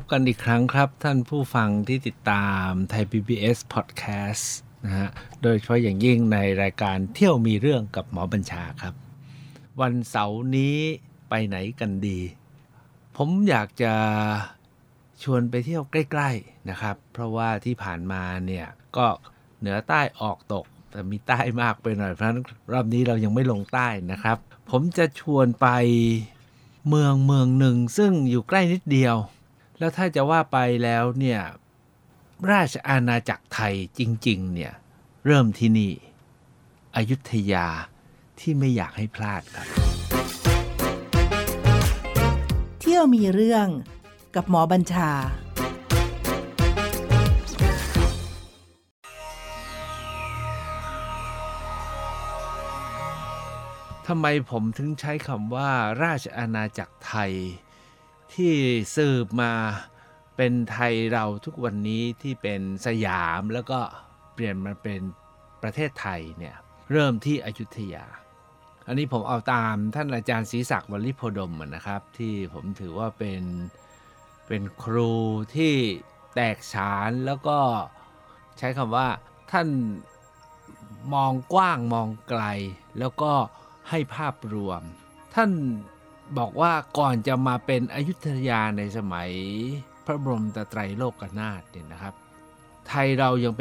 พบกันอีกครั้งครับท่านผู้ฟังที่ติดตาม Thai PBS Podcast นะฮะโดยเฉพาะอย่างยิ่งในรายการเที่ยวมีเรื่องกับหมอบัญชาครับวันเสาร์นี้ไปไหนกันดีผมอยากจะชวนไปเที่ยวใกล้ๆนะครับเพราะว่าที่ผ่านมาเนี่ยก็เหนือใต้ออกตกแต่มีใต้มากไปหน่อยเพราะฉะนั้นรอบนี้เรายังไม่ลงใต้นะครับผมจะชวนไปเมืองหนึ่งซึ่งอยู่ใกล้นิดเดียวแล้วถ้าจะว่าไปแล้วเนี่ยราชอาณาจักรไทยจริงๆเนี่ยเริ่มที่นี่อยุธยาที่ไม่อยากให้พลาดครับเที่ยวมีเรื่องกับหมอบัญชาทำไมผมถึงใช้คำว่าราชอาณาจักรไทยที่สืบมาเป็นไทยเราทุกวันนี้ที่เป็นสยามแล้วก็เปลี่ยนมาเป็นประเทศไทยเนี่ยเริ่มที่อยุธยาอันนี้ผมเอาตามท่านอาจารย์ศรีศักดิ์วลิโพดมนะครับที่ผมถือว่าเป็นครูที่แตกฉานแล้วก็ใช้คำว่าท่านมองกว้างมองไกลแล้วก็ให้ภาพรวมท่านบอกว่าก่อนจะมาเป็นอยุธยาในสมัยพระบรมไตรโลกนาถเนี่ยนะครับไทยเรายังเ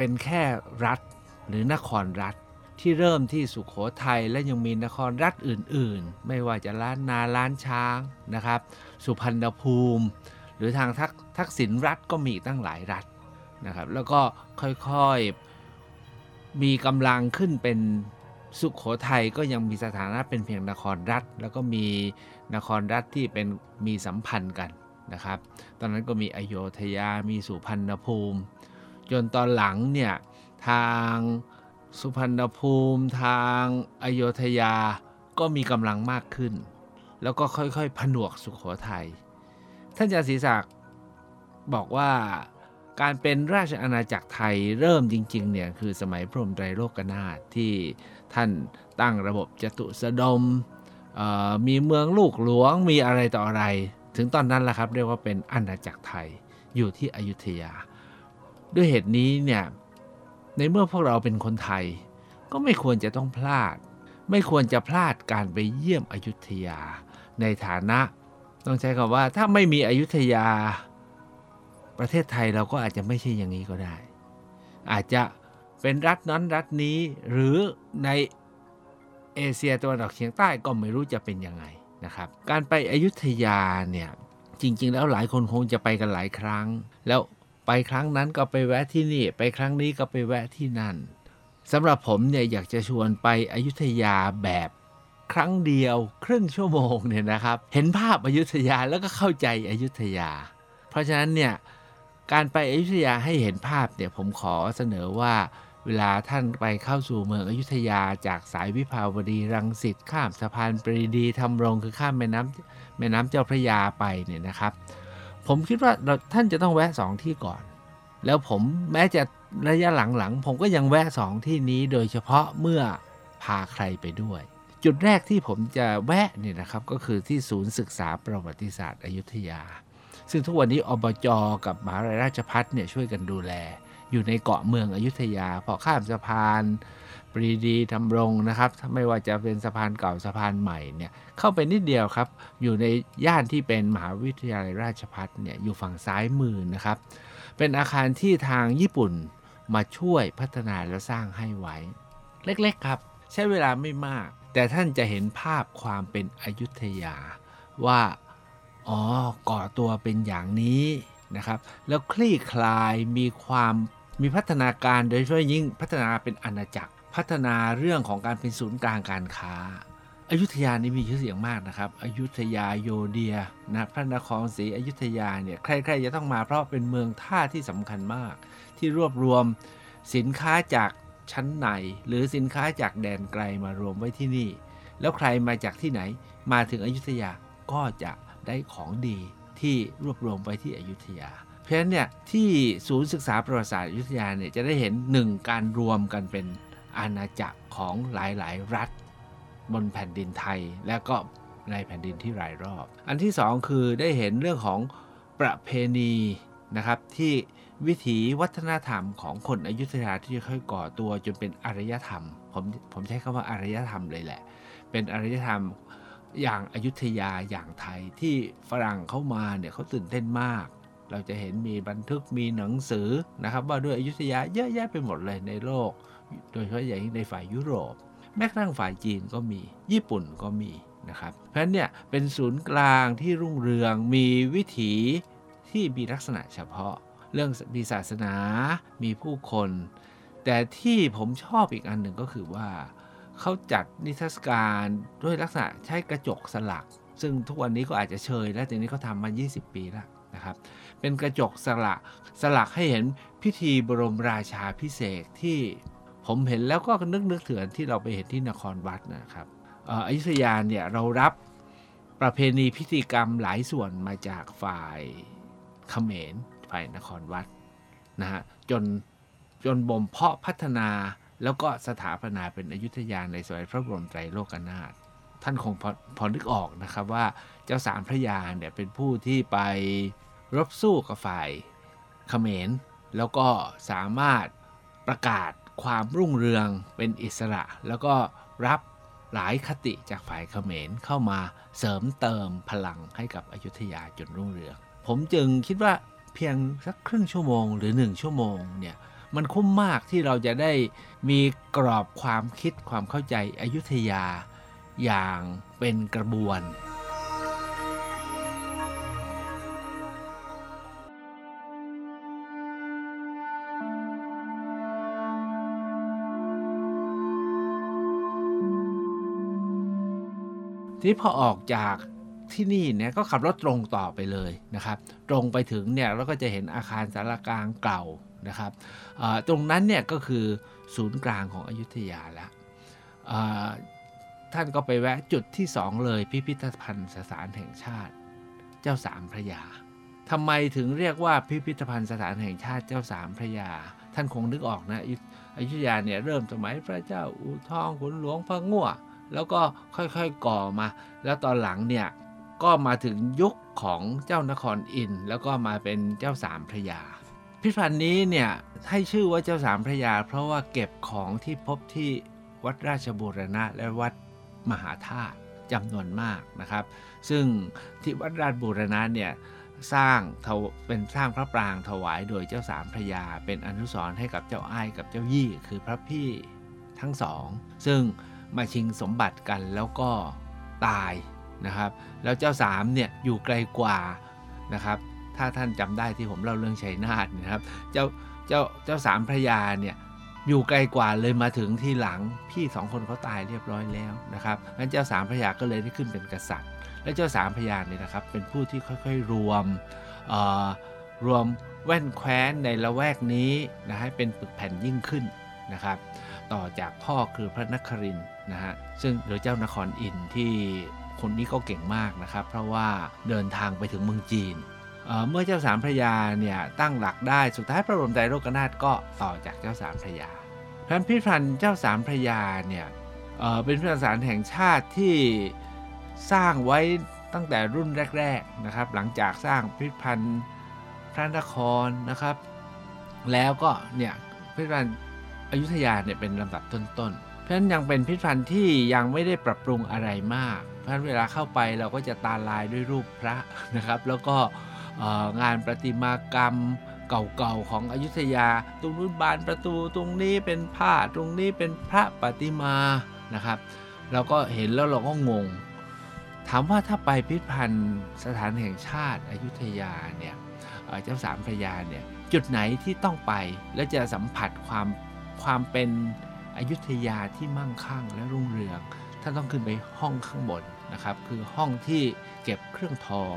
ป็นแค่รัฐหรือนครรัฐที่เริ่มที่สุโขทัยและยังมีนครรัฐอื่นๆไม่ว่าจะล้านนาล้านช้างนะครับสุพรรณภูมิหรือทางทักษิณรัฐก็มีตั้งหลายรัฐนะครับแล้วก็ค่อยๆมีกำลังขึ้นเป็นสุโขทัยก็ยังมีสถานะเป็นเพียงนครรัฐแล้วก็มีนครรัฐที่เป็นมีสัมพันธ์กันนะครับตอนนั้นก็มีอโยธยามีสุพรรณภูมิจนตอนหลังเนี่ยทางสุพรรณภูมิทางอโยธยาก็มีกำลังมากขึ้นแล้วก็ค่อยๆผนวกสุโขทัยท่านอาจารย์ศรีศักดิ์บอกว่าการเป็นราชอาณาจักรไทยเริ่มจริงๆเนี่ยคือสมัยพระบรมไตรโลกนาถที่ท่านตั้งระบบจตุสดมมีเมืองลูกหลวงมีอะไรต่ออะไรถึงตอนนั้นล่ะครับเรียกว่าเป็นอาณาจักรไทยอยู่ที่อยุธยาด้วยเหตุนี้เนี่ยในเมื่อพวกเราเป็นคนไทยก็ไม่ควรจะต้องพลาดไม่ควรจะพลาดการไปเยี่ยมอยุธยาในฐานะต้องใช้คำว่าถ้าไม่มีอยุธยาประเทศไทยเราก็อาจจะไม่ใช่อย่างนี้ก็ได้อาจจะเป็นรัฐนั้นรัฐนี้หรือในเอเชียตะวันออกเฉียงใต้ก็ไม่รู้จะเป็นยังไงนะครับการไปอยุธยาเนี่ยจริงๆแล้วหลายคนคงจะไปกันหลายครั้งแล้วไปครั้งนั้นก็ไปแวะที่นี่ไปครั้งนี้ก็ไปแวะที่นั่นสำหรับผมเนี่ยอยากจะชวนไปอยุธยาแบบครั้งเดียวครึ่งชั่วโมงเนี่ยนะครับเห็นภาพอยุธยาแล้วก็เข้าใจอยุธยาเพราะฉะนั้นเนี่ยการไปอยุธยาให้เห็นภาพเนี่ยผมขอเสนอว่าเวลาท่านไปเข้าสู่เมืองอยุธยาจากสายวิภาวดีรังสิตข้ามสะพานปรีดีธำรงคือข้ามแม่น้ำเจ้าพระยาไปเนี่ยนะครับผมคิดว่าท่านจะต้องแวะ2ที่ก่อนแล้วผมแม้จะระยะหลังๆผมก็ยังแวะ2ที่นี้โดยเฉพาะเมื่อพาใครไปด้วยจุดแรกที่ผมจะแวะเนี่ยนะครับก็คือที่ศูนย์ศึกษาประวัติศาสตร์อยุธยาซึ่งทุกวันนี้อบจ.กับมหาวิทยาลัยราชภัฏเนี่ยช่วยกันดูแลอยู่ในเกาะเมืองอยุธยาพอข้ามสะพานปรีดีธำรงนะครับไม่ว่าจะเป็นสะพานเก่าสะพานใหม่เนี่ยเข้าไปนิดเดียวครับอยู่ในย่านที่เป็นมหาวิทยาลัยราชภัฏเนี่ยอยู่ฝั่งซ้ายมือนะครับเป็นอาคารที่ทางญี่ปุ่นมาช่วยพัฒนาและสร้างให้ไว้เล็กๆครับใช้เวลาไม่มากแต่ท่านจะเห็นภาพความเป็นอยุธยาว่าก่อตัวเป็นอย่างนี้นะครับแล้วคลี่คลายมีพัฒนาการโดยเฉพาะยิ่งพัฒนาเป็นอาณาจักรพัฒนาเรื่องของการเป็นศูนย์กลางการค้าอยุธยานี่มีชื่อเสียงมากนะครับอยุธยาโยเดียนะพระนครศรีอยุธยาเนี่ยใครๆจะต้องมาเพราะเป็นเมืองท่าที่สำคัญมากที่รวบรวมสินค้าจากชั้นในหรือสินค้าจากแดนไกลมารวมไว้ที่นี่แล้วใครมาจากที่ไหนมาถึงอยุธยาก็จะได้ของดีที่รวบรวมไว้ที่อยุธยาเพราะฉะนั้นเนี่ยที่ศูนย์ศึกษาประวัติศาสตร์อยุธยาเนี่ยจะได้เห็น1การรวมกันเป็นอาณาจักรของหลายๆรัฐบนแผ่นดินไทยและก็ในแผ่นดินที่รายรอบอันที่2คือได้เห็นเรื่องของ ประเพณีนะครับที่วิถีวัฒนธรรมของคนอยุธยาที่ค่อยก่อตัวจนเป็นอารยธรรมผมใช้คำว่าอารยธรรมเลยแหละเป็นอารยธรรมอย่างอยุธยาอย่างไทยที่ฝรั่งเข้ามาเนี่ยเขาตื่นเต้นมากเราจะเห็นมีบันทึกมีหนังสือนะครับว่าด้วยอยุธยาเยอะแยะไปหมดเลยในโลกโดยเฉพาะอย่างยิ่งในฝ่ายยุโรปแม้กระทั่งฝ่ายจีนก็มีญี่ปุ่นก็มีนะครับเพราะฉะนั้นเนี่ยเป็นศูนย์กลางที่รุ่งเรืองมีวิถีที่มีลักษณะเฉพาะเรื่องมีศาสนามีผู้คนแต่ที่ผมชอบอีกอันหนึ่งก็คือว่าเขาจัดนิทรรศการด้วยลักษณะใช้กระจกสลักซึ่งทุกวันนี้ก็อาจจะเชยแล้วแต่นี้เขาทำมา20 ปีแล้วนะครับเป็นกระจกสลักให้เห็นพิธีบรมราชาภิเษกที่ผมเห็นแล้วก็นึกถึงที่เราไปเห็นที่นครวัดนะครับอยุธยาเนี่ยเรารับประเพณีพิธีกรรมหลายส่วนมาจากฝ่ายเขมรฝ่ายนครวัดนะฮะจนบ่มเพาะพัฒนาแล้วก็สถาปนาเป็นอยุธยาในสมัยพระบรมไตรโลกนาถท่านคงพอนึกออกนะครับว่าเจ้าสามพระยาเนี่ยเป็นผู้ที่ไปรบสู้กับฝ่ายเขมรแล้วก็สามารถประกาศความรุ่งเรืองเป็นอิสระแล้วก็รับหลายคติจากฝ่ายเขมรเข้ามาเสริมเติมพลังให้กับอยุธยาจนรุ่งเรืองผมจึงคิดว่าเพียงสักครึ่งชั่วโมงหรือ1ชั่วโมงเนี่ยมันคุ้มมากที่เราจะได้มีกรอบความคิดความเข้าใจอยุธยาอย่างเป็นกระบวนที่พอออกจากที่นี่เนี่ยก็ขับรถตรงต่อไปเลยนะครับตรงไปถึงเนี่ยเราก็จะเห็นอาคารศาลากลางเก่านะครับตรงนั้นเนี่ยก็คือศูนย์กลางของอยุธยาแล้วท่านก็ไปแวะจุดที่2เลยพิพิธภัณฑ์สถานแห่งชาติเจ้าสามพระยาทำไมถึงเรียกว่าพิพิธภัณฑ์สถานแห่งชาติเจ้าสามพระยาท่านคงนึกออกนะอยุธยาเนี่ยเริ่มสมัยพระเจ้าอู่ทองขุนหลวงพระงั่วแล้วก็ค่อยๆก่อมาแล้วตอนหลังเนี่ยก็มาถึงยุคของเจ้านครอินทร์แล้วก็มาเป็นเจ้าสามพระยาพิพิธภัณฑ์นี้เนี่ยให้ชื่อว่าเจ้าสามพระยาเพราะว่าเก็บของที่พบที่วัดราชบูรณะและวัดมหาธาตุจำนวนมากนะครับซึ่งที่วัดราชบูรณะเนี่ยสร้างพระปรางถวายโดยเจ้าสามพระยาเป็นอนุสรณ์ให้กับเจ้าอ้ายกับเจ้ายี่คือพระพี่ทั้งสองซึ่งมาชิงสมบัติกันแล้วก็ตายนะครับแล้วเจ้าสามเนี่ยอยู่ไกลกว่านะครับถ้าท่านจำได้ที่ผมเล่าเรื่องชัยนาทนะครับเจ้าสามพระยาเนี่ยอยู่ไกลกว่าเลยมาถึงที่หลังพี่สองคนเขาตายเรียบร้อยแล้วนะครับงั้นเจ้าสามพระยาก็เลยได้ขึ้นเป็นกษัตริย์และเจ้าสามพระยาเนี่ยนะครับเป็นผู้ที่ค่อยๆรวมแว่นแคว้นในละแวกนี้นะให้เป็นปึกแผ่นยิ่งขึ้นนะครับต่อจากพ่อคือพระนครินทร์นะฮะซึ่งหรือเจ้านครอินทร์ที่คนนี้ก็เก่งมากนะครับเพราะว่าเดินทางไปถึงเมืองจีนเมื่อเจ้าสามพระยาเนี่ยตั้งหลักได้สุดท้ายพระบรมไตรโลกนาถก็ต่อจากเจ้าสามพระยาเพราะฉะนั้นพิพิธภัณฑ์เจ้าสามพระยาเนี่ยเป็นพิพิธภัณฑ์แห่งชาติที่สร้างไว้ตั้งแต่รุ่นแรกๆนะครับหลังจากสร้างพิพิธภัณฑ์พระนครนะครับแล้วก็เนี่ยพิพิธภัณฑ์อยุธยาเนี่ยเป็นลำดับต้นๆเพราะฉะนั้นยังเป็นพิพิธภัณฑ์ที่ยังไม่ได้ปรับปรุงอะไรมากเพราะฉะนั้นเวลาเข้าไปเราก็จะตาลายด้วยรูปพระนะครับแล้วก็งานประติมากรรมเก่าๆของอยุธยาตรงนู้นบานประตูตรงนี้เป็นผ้าตรงนี้เป็นพระประติมานะครับเราก็เห็นแล้วเราก็งงถามว่าถ้าไปพิพิธภัณฑ์สถานแห่งชาติอยุธยาเนี่ยเจ้าสามพระยาเนี่ยจุดไหนที่ต้องไปแล้วจะสัมผัสความเป็นอยุธยาที่มั่งคั่งและรุ่งเรืองท่านต้องขึ้นไปห้องข้างบนนะครับคือห้องที่เก็บเครื่องทอง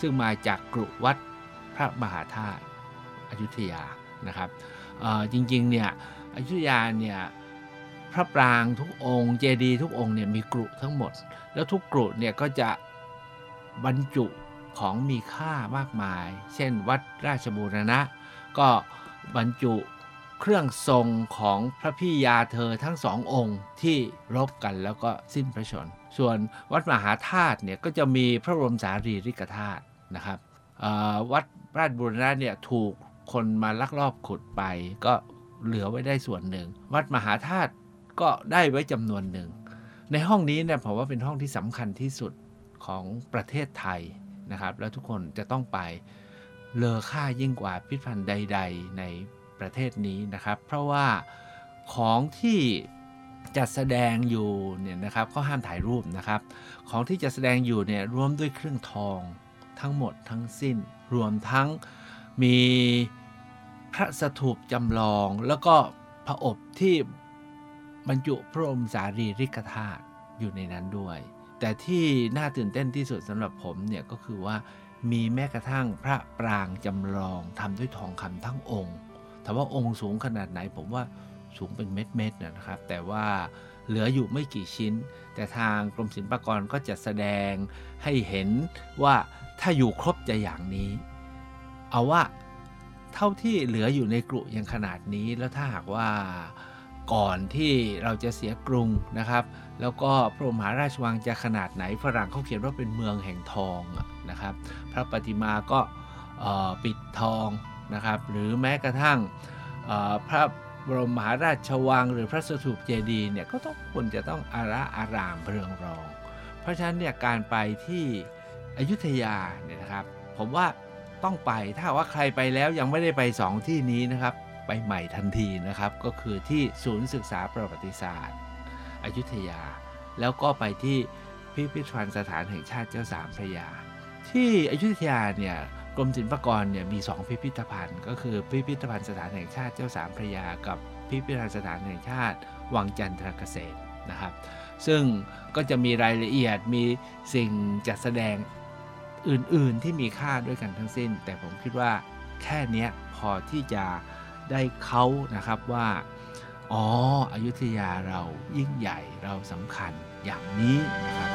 ซึ่งมาจากกรุวัดพระมหาธาตุอยุธยานะครับจริงๆเนี่ยอยุธยาเนี่ยพระปรางทุกองค์เจดีย์ทุกองค์เนี่ยมีกรุทั้งหมดแล้วทุกกรุเนี่ยก็จะบรรจุของมีค่ามากมายเช่นวัดราชบูรณะก็บรรจุเครื่องทรงของพระพี่ยาเธอทั้งสององค์ที่รบกันแล้วก็สิ้นพระชนส่วนวัดมหาธาตุเนี่ยก็จะมีพระบรมสารีริกธาตุนะครับ วัดราชบูรณะเนี่ยถูกคนมาลักลอบขุดไปก็เหลือไว้ได้ส่วนหนึ่งวัดมหาธาตุก็ได้ไว้จำนวนหนึ่งในห้องนี้เนี่ยผมว่าเป็นห้องที่สำคัญที่สุดของประเทศไทยนะครับแล้วทุกคนจะต้องไปเลอค่ายิ่งกว่าพิพิธภัณฑ์ใดๆในประเทศนี้นะครับเพราะว่าของที่จัดแสดงอยู่เนี่ยนะครับก็ห้ามถ่ายรูปนะครับของที่จัดแสดงอยู่เนี่ยรวมด้วยเครื่องทองทั้งหมดทั้งสิ้นรวมทั้งมีพระสถูปจำลองแล้วก็พระอบที่บรรจุพระบรมสารีริกธาตุอยู่ในนั้นด้วยแต่ที่น่าตื่นเต้นที่สุดสำหรับผมเนี่ยก็คือว่ามีแม้กระทั่งพระปรางจำลองทำด้วยทองคำทั้งองค์ถามว่าองค์สูงขนาดไหนผมว่าสูงเป็นเม็ดๆนะครับแต่ว่าเหลืออยู่ไม่กี่ชิ้นแต่ทางกรมศิลปากรก็จะแสดงให้เห็นว่าถ้าอยู่ครบจะอย่างนี้เอาว่าเท่าที่เหลืออยู่ในกรุยังขนาดนี้แล้วถ้าหากว่าก่อนที่เราจะเสียกรุงนะครับแล้วก็พระมหาราชวังจะขนาดไหนฝรั่งเขาเขียนว่าเป็นเมืองแห่งทองนะครับพระปฏิมาก็ปิดทองนะครับหรือแม้กระทั่งพระบรมมหาราชวังหรือพระสถูปเจดีย์เนี่ยก็ต้องควรจะต้องอาระอารามเรืองรองเพราะฉะนั้นเนี่ยการไปที่อยุธยาเนี่ยนะครับผมว่าต้องไปถ้าว่าใครไปแล้วยังไม่ได้ไปสองที่นี้นะครับไปใหม่ทันทีนะครับก็คือที่ศูนย์ศึกษาประวัติศาสตร์อยุธยาแล้วก็ไปที่พิพิธภัณฑ์สถานแห่งชาติเจ้าสามพระยาที่อยุธยาเนี่ยกรมศิลปากรเนี่ยมี2พิพิธภัณฑ์ก็คือพิพิธภัณฑ์สถานแห่งชาติเจ้าสามพระยากับพิพิธภัณฑ์สถานแห่งชาติวังจันทรเกษตรนะครับซึ่งก็จะมีรายละเอียดมีสิ่งจัดแสดงอื่นๆที่มีค่าด้วยกันทั้งสิ้นแต่ผมคิดว่าแค่นี้พอที่จะได้เขานะครับว่าอ๋ออยุธยาเรายิ่งใหญ่เราสำคัญอย่างนี้นะครับ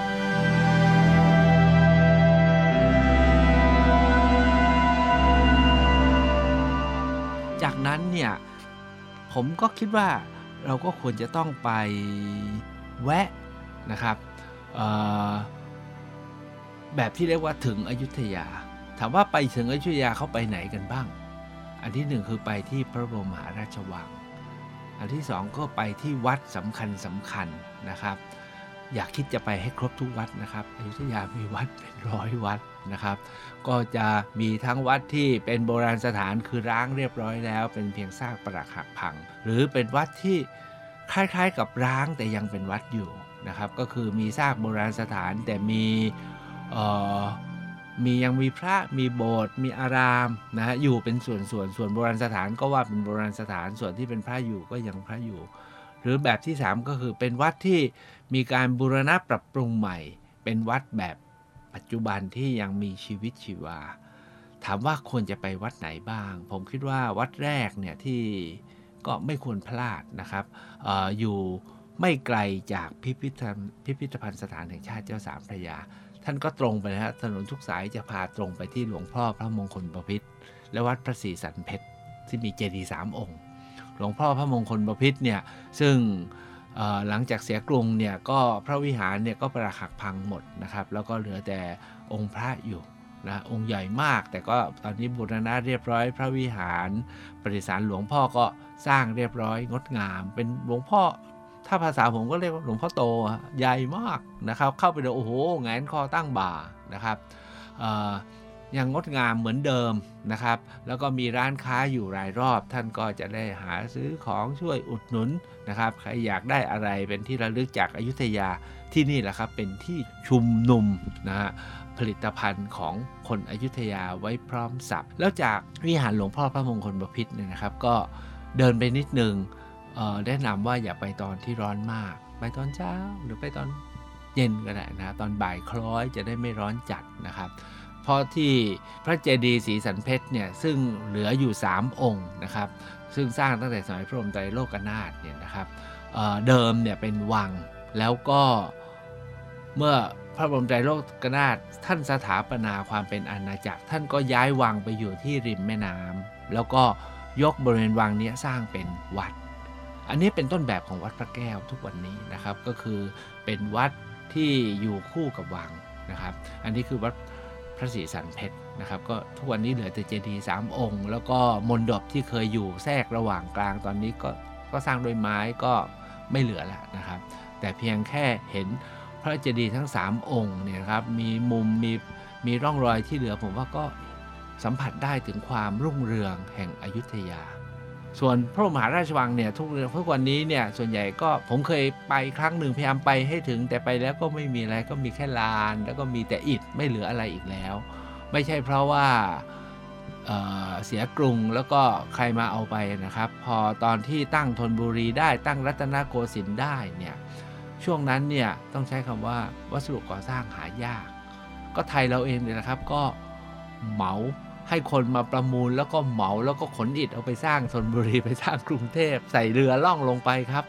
จากนั้นเนี่ยผมก็คิดว่าเราก็ควรจะต้องไปแวะนะครับแบบที่เรียกว่าถึงอยุธยาถามว่าไปถึงอยุธยาเขาไปไหนกันบ้างอันที่หนึ่งคือไปที่พระบรมมหาราชวังอันที่สองก็ไปที่วัดสำคัญนะครับอยากคิดจะไปให้ครบทุกวัดนะครับอยุธยามีวัดเป็น100 วัดนะครับก็จะมีทั้งวัดที่เป็นโบราณสถานคือร้างเรียบร้อยแล้วเป็นเพียงซากปรักหักพังหรือเป็นวัดที่คล้ายๆกับร้างแต่ยังเป็นวัดอยู่นะครับก็คือมีซากโบราณสถานแต่มียังมีพระมีโบสถ์มีอารามนะฮะอยู่เป็นส่วนโบราณสถานก็ว่าเป็นโบราณสถานส่วนที่เป็นพระอยู่ก็ยังพระอยู่หรือแบบที่3ก็คือเป็นวัดที่มีการบูรณะปรับปรุงใหม่เป็นวัดแบบปัจจุบันที่ยังมีชีวิตชีวาถามว่าควรจะไปวัดไหนบ้างผมคิดว่าวัดแรกเนี่ยที่ก็ไม่ควรพลาดนะครับ อยู่ไม่ไกลจากพิพิธภัณฑ์สถานแห่งชาติเจ้าสามพระยาท่านก็ตรงไปนะฮะถนนทุกสายจะพาตรงไปที่หลวงพ่อพระมงคลบพิตรและวัดพระศรีสันเพชรที่มีเจดีย์3 องค์หลวงพ่อพระมงคลบพิตรเนี่ยซึ่งหลังจากเสียกรุงเนี่ยก็พระวิหารเนี่ยก็ปรักหักพังหมดนะครับแล้วก็เหลือแต่องค์พระอยู่นะองค์ใหญ่มากแต่ก็ตอนนี้บูรณะเรียบร้อยพระวิหารประดิษฐานหลวงพ่อก็สร้างเรียบร้อยงดงามเป็นหลวงพ่อถ้าภาษาผมก็เรียกว่าหลวงพ่อโตใหญ่มากนะครับเข้าไปดูโอ้โหแหงนคอตั้งบ่านะครับยังงดงามเหมือนเดิมนะครับแล้วก็มีร้านค้าอยู่รายรอบท่านก็จะได้หาซื้อของช่วยอุดหนุนนะครับใครอยากได้อะไรเป็นที่ระลึกจากอยุธยาที่นี่แหละครับเป็นที่ชุมนุมนะฮะผลิตภัณฑ์ของคนอยุธยาไว้พร้อมสับแล้วจากวิหารหลวงพ่อพระมงคลบพิตรเนี่ยนะครับก็เดินไปนิดนึงแนะนำว่าอย่าไปตอนที่ร้อนมากไปตอนเช้าหรือไปตอนเย็นก็ได้นะตอนบ่ายคล้อยจะได้ไม่ร้อนจัดนะครับเพราะที่พระเจดีย์ศรีสันเพชรเนี่ยซึ่งเหลืออยู่3 องค์นะครับซึ่งสร้างตั้งแต่สมัยพระบรมไตรโลกนาถเนี่ยนะครับเดิมเนี่ยเป็นวังแล้วก็เมื่อพระบรมไตรโลกนาถท่านสถาปนาความเป็นอาณาจักรท่านก็ย้ายวังไปอยู่ที่ริมแม่น้ำแล้วก็ยกบริเวณวังนี้สร้างเป็นวัดอันนี้เป็นต้นแบบของวัดพระแก้วทุกวันนี้นะครับก็คือเป็นวัดที่อยู่คู่กับวังนะครับอันนี้คือวัดพ พระศรีสันเพชรนะครับก็ทุกวันนี้เหลือแต่เจดีย์สามองค์แล้วก็มณฑปที่เคยอยู่แทรกระหว่างกลางตอนนี้ก็สร้างด้วยไม้ก็ไม่เหลือแล้วนะครับแต่เพียงแค่เห็นพระเจดีย์ทั้ง3องค์เนี่ยครับมีมุมมีร่องรอยที่เหลือผมว่าก็สัมผัสได้ถึงความรุ่งเรืองแห่งอยุธยาส่วนพระมหาราชวังเนี่ยทุกวันนี้เนี่ยส่วนใหญ่ก็ผมเคยไปครั้งหนึ่งพยายามไปให้ถึงแต่ไปแล้วก็ไม่มีอะไรก็มีแค่ลานแล้วก็มีแต่อิฐไม่เหลืออะไรอีกแล้วไม่ใช่เพราะว่าเสียกรุงแล้วก็ใครมาเอาไปนะครับพอตอนที่ตั้งธนบุรีได้ตั้งรัตนโกสินทร์ได้เนี่ยช่วงนั้นเนี่ยต้องใช้คำว่าวัสดุก่อสร้างหายากก็ไทยเราเองเนี่ยนะครับก็เหมาให้คนมาประมูลแล้วก็เหมาแล้วก็ขนอิฐเอาไปสร้างธนบุรีไปสร้างกรุงเทพใส่เรือล่องลงไปครับ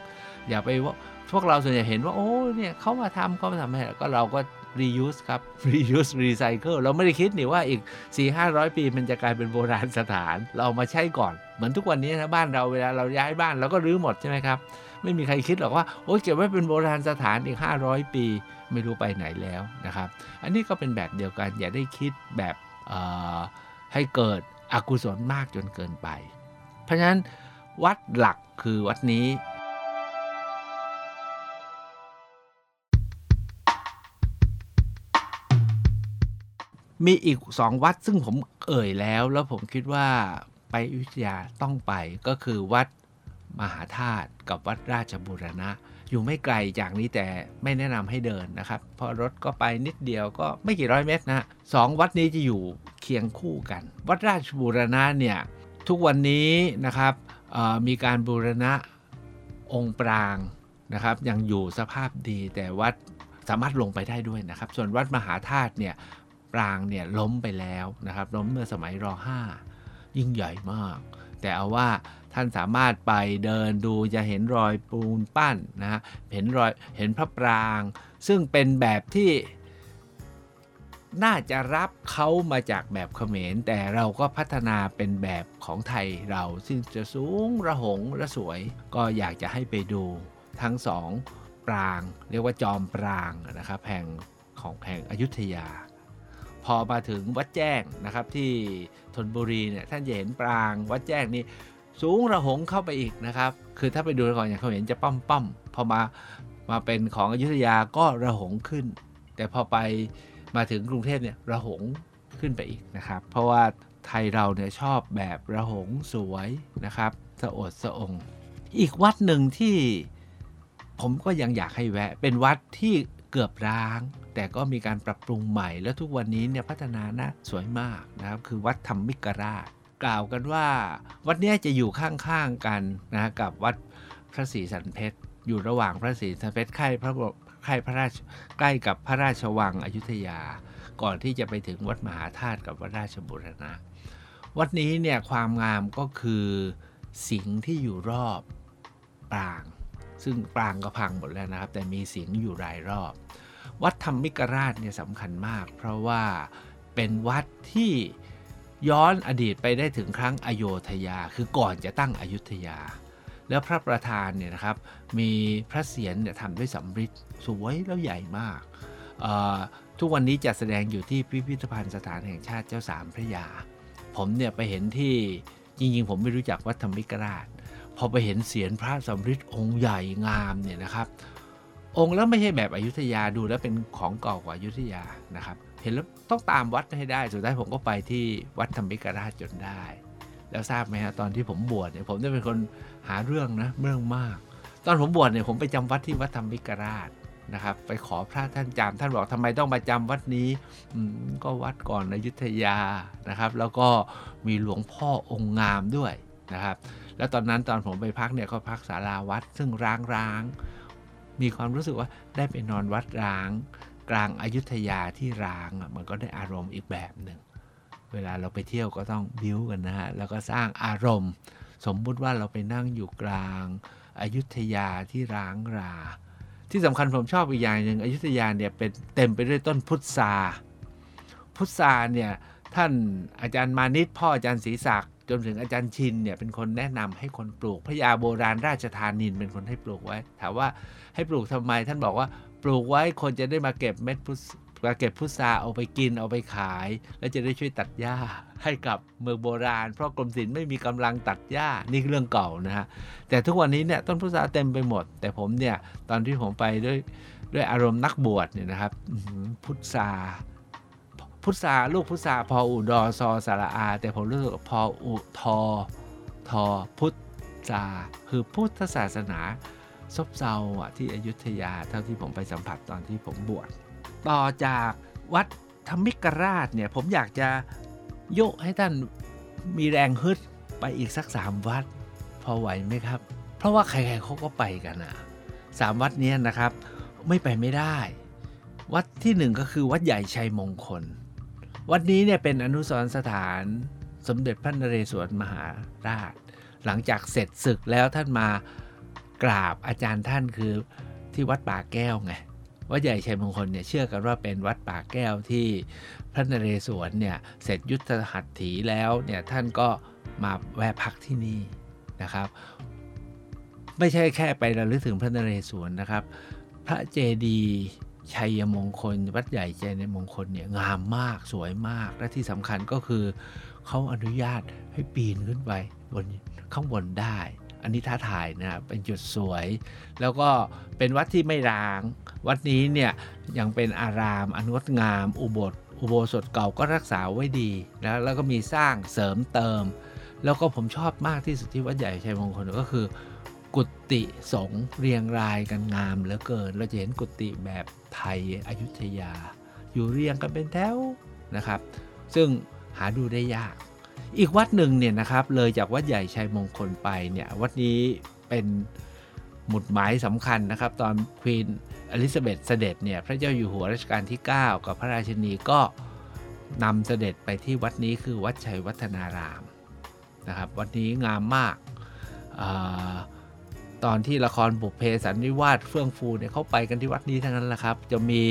อย่าไปว่าพวกเราส่วนใหญ่เห็นว่าโอ้เนี่ยเขามาทำเขามาทำให้ก็เราก็ reuse ครับ reuse recycle เราไม่ได้คิดนี่ว่าอีก 4-500 ปีมันจะกลายเป็นโบราณสถานเราเอามาใช้ก่อนเหมือนทุกวันนี้นะบ้านเราเวลาเราย้ายบ้านเราก็รื้อหมดใช่ไหมครับไม่มีใครคิดหรอกว่าโอ้เก็บไว้เป็นโบราณสถานอีก500ปีไม่รู้ไปไหนแล้วนะครับอันนี้ก็เป็นแบบเดียวกันอย่าได้คิดแบบให้เกิดอกุศลมากจนเกินไปเพราะฉะนั้นวัดหลักคือวัดนี้มีอีก2วัดซึ่งผมเอ่ยแล้วผมคิดว่าไปอยุธยาต้องไปก็คือวัดมหาธาตุกับวัดราชบูรณะอยู่ไม่ไกลจากนี้แต่ไม่แนะนำให้เดินนะครับเพราะรถก็ไปนิดเดียวก็ไม่กี่ร้อยเมตรนะสองวัดนี้จะอยู่เคียงคู่กันวัดราชบูรณะเนี่ยทุกวันนี้นะครับมีการบูรณะองค์ปรางนะครับยังอยู่สภาพดีแต่วัดสามารถลงไปได้ด้วยนะครับส่วนวัดมหาธาตุเนี่ยปรางเนี่ยล้มไปแล้วนะครับล้มเมื่อสมัยร.5 ยิ่งใหญ่มากแต่เอาว่าท่านสามารถไปเดินดูจะเห็นรอยปูนปั้นนะฮะเห็นพระปรางซึ่งเป็นแบบที่น่าจะรับเขามาจากแบบเขมรแต่เราก็พัฒนาเป็นแบบของไทยเราซึ่งจะสูงระหงระสวยก็อยากจะให้ไปดูทั้งสองปรางเรียกว่าจอมปรางนะครับแห่งอยุธยาพอมาถึงวัดแจ้งนะครับที่ธนบุรีเนี่ยท่านจะเห็นปรางวัดแจ้งนี่สูงระหงเข้าไปอีกนะครับคือถ้าไปดูก่อนอย่างเขาเห็นจะป้อมๆพอมาเป็นของอยุธยาก็ระหงขึ้นแต่พอไปมาถึงกรุงเทพเนี่ยระหงขึ้นไปอีกนะครับเพราะว่าไทยเราเนี่ยชอบแบบระหงสวยนะครับสะอดสะองอีกวัดหนึ่งที่ผมก็ยังอยากให้แวะเป็นวัดที่เกือบร้างแต่ก็มีการปรับปรุงใหม่แล้วทุกวันนี้เนี่ยพัฒนาน่าสวยมากนะครับคือวัดธรรมิกราชกล่าวกันว่าวัดนี้จะอยู่ข้างๆกันนะกับวัดพระศรีสันเพชรอยู่ระหว่างพระศรีสันเพชรใกล้กับพระราชวังอยุธยาก่อนที่จะไปถึงวัดมหาธาตุกับวัดราชบูรณะวัดนี้เนี่ยความงามก็คือสิงห์ที่อยู่รอบปรางซึ่งปรางก็พังหมดแล้วนะครับแต่มีสิงห์อยู่รายรอบวัดธรรมิกราชเนี่ยสำคัญมากเพราะว่าเป็นวัดที่ย้อนอดีตไปได้ถึงครั้งอโยธยาคือก่อนจะตั้งอยุธยาแล้วพระประธานเนี่ยนะครับมีพระเศียรเนี่ยทำด้วยสำริดสวยแล้วใหญ่มากทุกวันนี้จัดแสดงอยู่ที่พิพิธภัณฑ์สถานแห่งชาติเจ้าสามพระยาผมเนี่ยไปเห็นที่จริงๆผมไม่รู้จักวัดธรรมิกราชพอไปเห็นเศียรพระสำริดองค์ใหญ่งามเนี่ยนะครับองค์แล้วไม่ใช่แบบอยุธยาดูแล้วเป็นของเก่ากว่าอยุธยานะครับเห็นแล้วต้องตามวัดให้ได้สุดท้ายผมก็ไปที่วัดธรรมิกราชจนได้แล้วทราบไหมฮะตอนที่ผมบวชเนี่ยผมได้เป็นคนหาเรื่องนะเรื่องมากตอนผมบวชเนี่ยผมไปจำวัดที่วัดธรรมิกราชนะครับไปขอพระท่านจำท่านบอกทำไมต้องมาจำวัดนี้ก็วัดก่อนอยุธยานะครับแล้วก็มีหลวงพ่อองค์งามด้วยนะครับแล้วตอนนั้นตอนผมไปพักเนี่ยก็พักศาลาวัดซึ่งร้างมีความรู้สึกว่าได้ไปนอนวัดร้างกลางอยุธยาที่ร้างมันก็ได้อารมณ์อีกแบบหนึ่งเวลาเราไปเที่ยวก็ต้องบิ้วกันนะฮะแล้วก็สร้างอารมณ์สมมุติว่าเราไปนั่งอยู่กลางอยุธยาที่ร้างราที่สำคัญผมชอบอีกอย่างหนึ่งอยุธยาเนี่ยเป็นเต็มไปด้วยต้นพุทราเนี่ยท่านอาจารย์มานิตพ่ออาจารย์ศรีศักดิ์จนถึงอาจารย์ชินเนี่ยเป็นคนแนะนำให้คนปลูกพระยาโบราณราชธานินเป็นคนให้ปลูกไว้ถามว่าให้ปลูกทำไมท่านบอกว่าปลูกไว้คนจะได้มาเก็บเม็ด ก็เก็บพุทราเอาไปกินเอาไปขายและจะได้ช่วยตัดหญ้าให้กับเมืองโบราณเพราะกรมศิลป์ไม่มีกำลังตัดหญ้านี่เรื่องเก่านะฮะแต่ทุกวันนี้เนี่ยต้นพุทราเต็มไปหมดแต่ผมเนี่ยตอนที่ผมไปด้วยอารมณ์นักบวชเนี่ยนะครับพุทราลูกพุทราพออุดอซอสระอาแต่ผมรู้สึกพออุทอทอพุทราคือพุทธศาสนาซบเซาที่อยุธยาเท่าที่ผมไปสัมผัสตอนที่ผมบวชต่อจากวัดธรรมิกราชเนี่ยผมอยากจะโยกให้ท่านมีแรงฮึดไปอีกสัก3วัดพอไหวไหมครับเพราะว่าใครๆเขาก็ไปกันนะ3วัดนี้นะครับไม่ไปไม่ได้วัดที่1ก็คือวัดใหญ่ชัยมงคลวัดนี้เนี่ยเป็นอนุสรณ์สถานสมเด็จพระนเรศวรมหาราชหลังจากเสร็จศึกแล้วท่านมากราบอาจารย์ท่านคือที่วัดป่าแก้วไงวัดใหญ่ชัยมงคลเนี่ยเชื่อกันว่าเป็นวัดป่าแก้วที่พระนเรศวรเนี่ยเสร็จยุทธหัตถีแล้วเนี่ยท่านก็มาแวะพักที่นี่นะครับไม่ใช่แค่ไประลึกถึงพระนเรศวรนะครับพระเจดีย์ชัยมงคลวัดใหญ่ชัยมงคลเนี่ยงามมากสวยมากและที่สำคัญก็คือเขาอนุญาตให้ปีนขึ้นไปบนข้างบนได้อันนี้ท้าทายนะเป็นจุดสวยแล้วก็เป็นวัดที่ไม่ร้างวัดนี้เนี่ยยังเป็นอารามอันงดงามอุโบสถเก่าก็รักษาไว้ดีนะแล้วก็มีสร้างเสริมเติมแล้วก็ผมชอบมากที่สุดที่วัดใหญ่ชัยมงคลก็คือกุฏิสงฆ์เรียงรายกันงามเหลือเกินเราจะเห็นกุฏิแบบไทยอยุธยาอยู่เรียงกันเป็นแถวนะครับซึ่งหาดูได้ยากอีกวัดหนึ่งเนี่ยนะครับเลยจากวัดใหญ่ชัยมงคลไปเนี่ยวัดนี้เป็นหมุดหมายสำคัญนะครับตอนควีนอลิซาเบธเสด็จเนี่ยพระเจ้าอยู่หัวรัชกาลที่9กับพระราชินีก็นำเสด็จไปที่วัดนี้คือวัดชัยวัฒนารามนะครับวัดนี้งามมากตอนที่ละครบุพเพสันนิวาสเฟื่องฟูเนี่ยเขาไปกันที่วัดนี้ทั้งนั้นแหละครับจะมี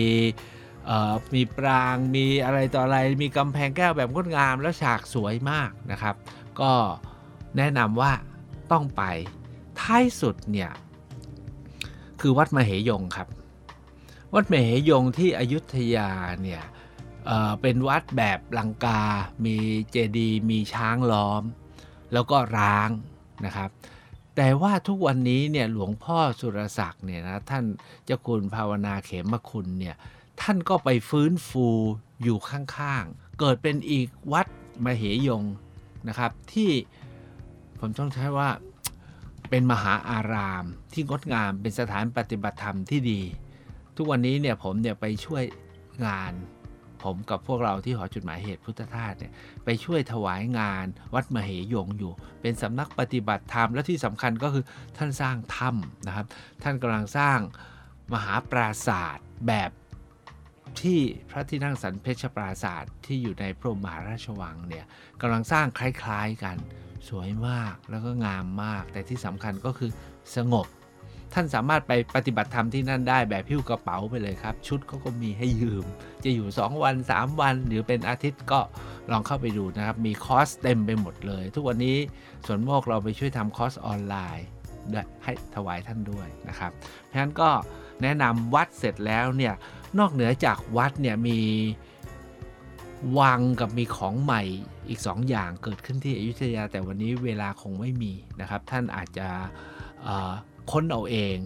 ปรางมีอะไรต่ออะไรมีกำแพงแก้วแบบงดงามแล้วฉากสวยมากนะครับก็แนะนำว่าต้องไปท้ายสุดเนี่ยคือวัดมเหยงค์ครับวัดมเหยงค์ที่อยุธยาเนี่ยเป็นวัดแบบลังกามีเจดีย์มีช้างล้อมแล้วก็ร้างนะครับแต่ว่าทุกวันนี้เนี่ยหลวงพ่อสุรศักดิ์เนี่ยนะท่านเจ้าคุณภาวนาเขมคุณเนี่ยท่านก็ไปฟื้นฟูอยู่ข้างๆเกิดเป็นอีกวัดมเหยงค์นะครับที่ผมต้องใช้ว่าเป็นมหาอารามที่งดงามเป็นสถานปฏิบัติธรรมที่ดีทุกวันนี้เนี่ยผมเนี่ยไปช่วยงานผมกับพวกเราที่หอจุดหมายเหตุพุทธทาสเนี่ยไปช่วยถวายงานวัดมเหยงค์อยู่เป็นสำนักปฏิบัติธรรมและที่สำคัญก็คือท่านสร้างถ้ำนะครับท่านกำลังสร้างมหาปราสาทแบบที่พระที่นั่งสันเพชรปราสาทที่อยู่ในพระมหาราชวังเนี่ยกำลังสร้างคล้ายๆกันสวยมากแล้วก็งามมากแต่ที่สำคัญก็คือสงบท่านสามารถไปปฏิบัติธรรมที่นั่นได้แบบหิ้วกระเป๋าไปเลยครับชุดเขาก็มีให้ยืมจะอยู่2วัน3วันหรือเป็นอาทิตย์ก็ลองเข้าไปดูนะครับมีคอร์สเต็มไปหมดเลยทุกวันนี้ส่วนพวกเราไปช่วยทำคอร์สออนไลน์ให้ถวายท่านด้วยนะครับเพราะฉะนั้นก็แนะนำวัดเสร็จแล้วเนี่ยนอกเหนือจากวัดเนี่ยมีวังกับมีของใหม่อีก2อย่างเกิดขึ้นที่อยุธยาแต่วันนี้เวลาคงไม่มีนะครับท่านอาจจะค้นเอาเอง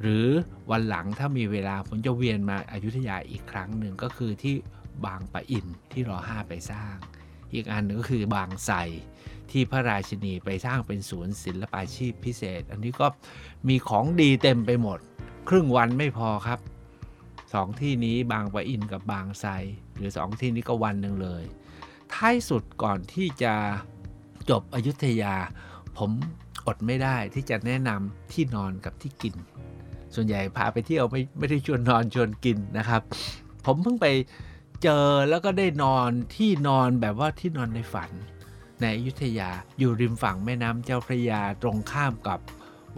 หรือวันหลังถ้ามีเวลาผมจะเวียนมาอยุธยาอีกครั้งหนึ่งก็คือที่บางปะอินที่ร5ไปสร้างอีกอันหนึ่งก็คือบางไทรที่พระราชินีไปสร้างเป็นศูนย์ศิลปาชีพพิเศษอันนี้ก็มีของดีเต็มไปหมดครึ่งวันไม่พอครับ2ที่นี้บางปะอินกับบางไทรหรือ2ที่นี้ก็วันหนึ่งเลยท้ายสุดก่อนที่จะจบอยุธยาผมอดไม่ได้ที่จะแนะนำที่นอนกับที่กินส่วนใหญ่พาไปเที่ยวไม่ได้ชวนนอนชวนกินนะครับผมเพิ่งไปเจอแล้วก็ได้นอนที่นอนแบบว่าที่นอนในฝันในอยุธยาอยู่ริมฝั่งแม่น้ำเจ้าพระยาตรงข้ามกับ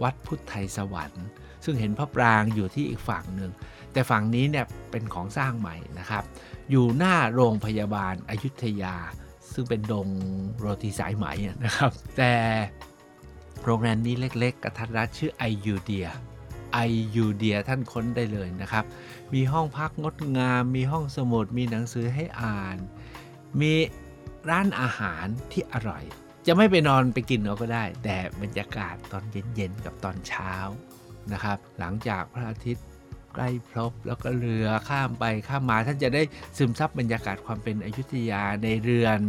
วัดพุทธไทยสวรรค์ซึ่งเห็นพระปรางอยู่ที่อีกฝั่งหนึ่งแต่ฝั่งนี้เนี่ยเป็นของสร้างใหม่นะครับอยู่หน้าโรงพยาบาลอยุธยาซึ่งเป็นดงโรตีสายไหมนะครับแต่โรงแรมนี้เล็กๆกระทัดรัดชื่อไอยูเดีย I U D ท่านค้นได้เลยนะครับมีห้องพักงดงามมีห้องสมุดมีหนังสือให้อ่านมีร้านอาหารที่อร่อยจะไม่ไปนอนไปกินเอาก็ได้แต่บรรยากาศตอนเย็นๆกับตอนเช้านะครับหลังจากพระอาทิตย์ใกล้พลบแล้วก็เรือข้ามไปข้ามมาท่านจะได้ซึมซับบรรยากาศความเป็นอยุธยาในเรือน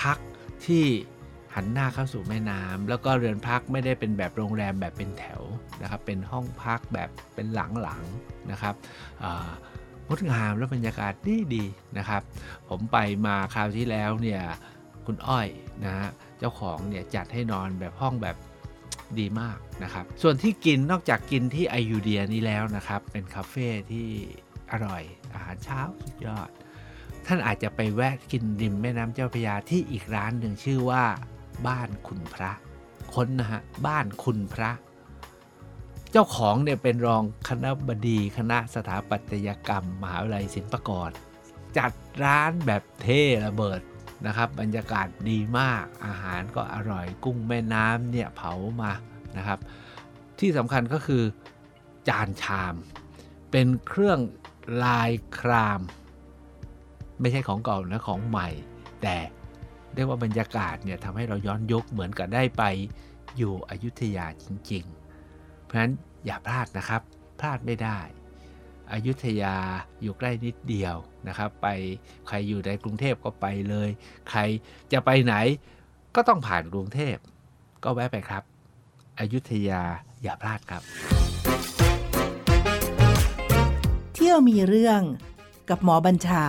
พักที่หันหน้าเข้าสู่แม่น้ำแล้วก็เรือนพักไม่ได้เป็นแบบโรงแรมแบบเป็นแถวนะครับเป็นห้องพักแบบเป็นหลังๆนะครับงดงามและบรรยากาศดีๆนะครับผมไปมาคราวที่แล้วเนี่ยคุณอ้อยนะฮะเจ้าของเนี่ยจัดให้นอนแบบห้องแบบดีมากนะครับส่วนที่กินนอกจากกินที่ไอยูเดียนี้แล้วนะครับเป็นคาเฟ่ที่อร่อยอาหารเช้าสุดยอดท่านอาจจะไปแวะกินริมแม่น้ำเจ้าพระยาที่อีกร้านหนึ่งชื่อว่าบ้านคุณพระค้นนะฮะบ้านคุณพระเจ้าของเนี่ยเป็นรองคณบดีคณะสถาปัตยกรรมมหาวิทยาลัยศิลปากรจัดร้านแบบเท่ระเบิดนะครับบรรยากาศดีมากอาหารก็อร่อยกุ้งแม่น้ำเนี่ยเผามานะครับที่สำคัญก็คือจานชามเป็นเครื่องลายครามไม่ใช่ของเก่านะของใหม่แต่เรียกว่าบรรยากาศเนี่ยทำให้เราย้อนยุคเหมือนกับได้ไปอยู่อยุธยาจริงๆเพราะฉะนั้นอย่าพลาดนะครับพลาดไม่ได้อยุธยาอยู่ใกล้นิดเดียวนะครับไปใครอยู่ในกรุงเทพก็ไปเลยใครจะไปไหนก็ต้องผ่านกรุงเทพก็แวะไปครับอยุธยาอย่าพลาดครับเที่ยวมีเรื่องกับหมอบัญชา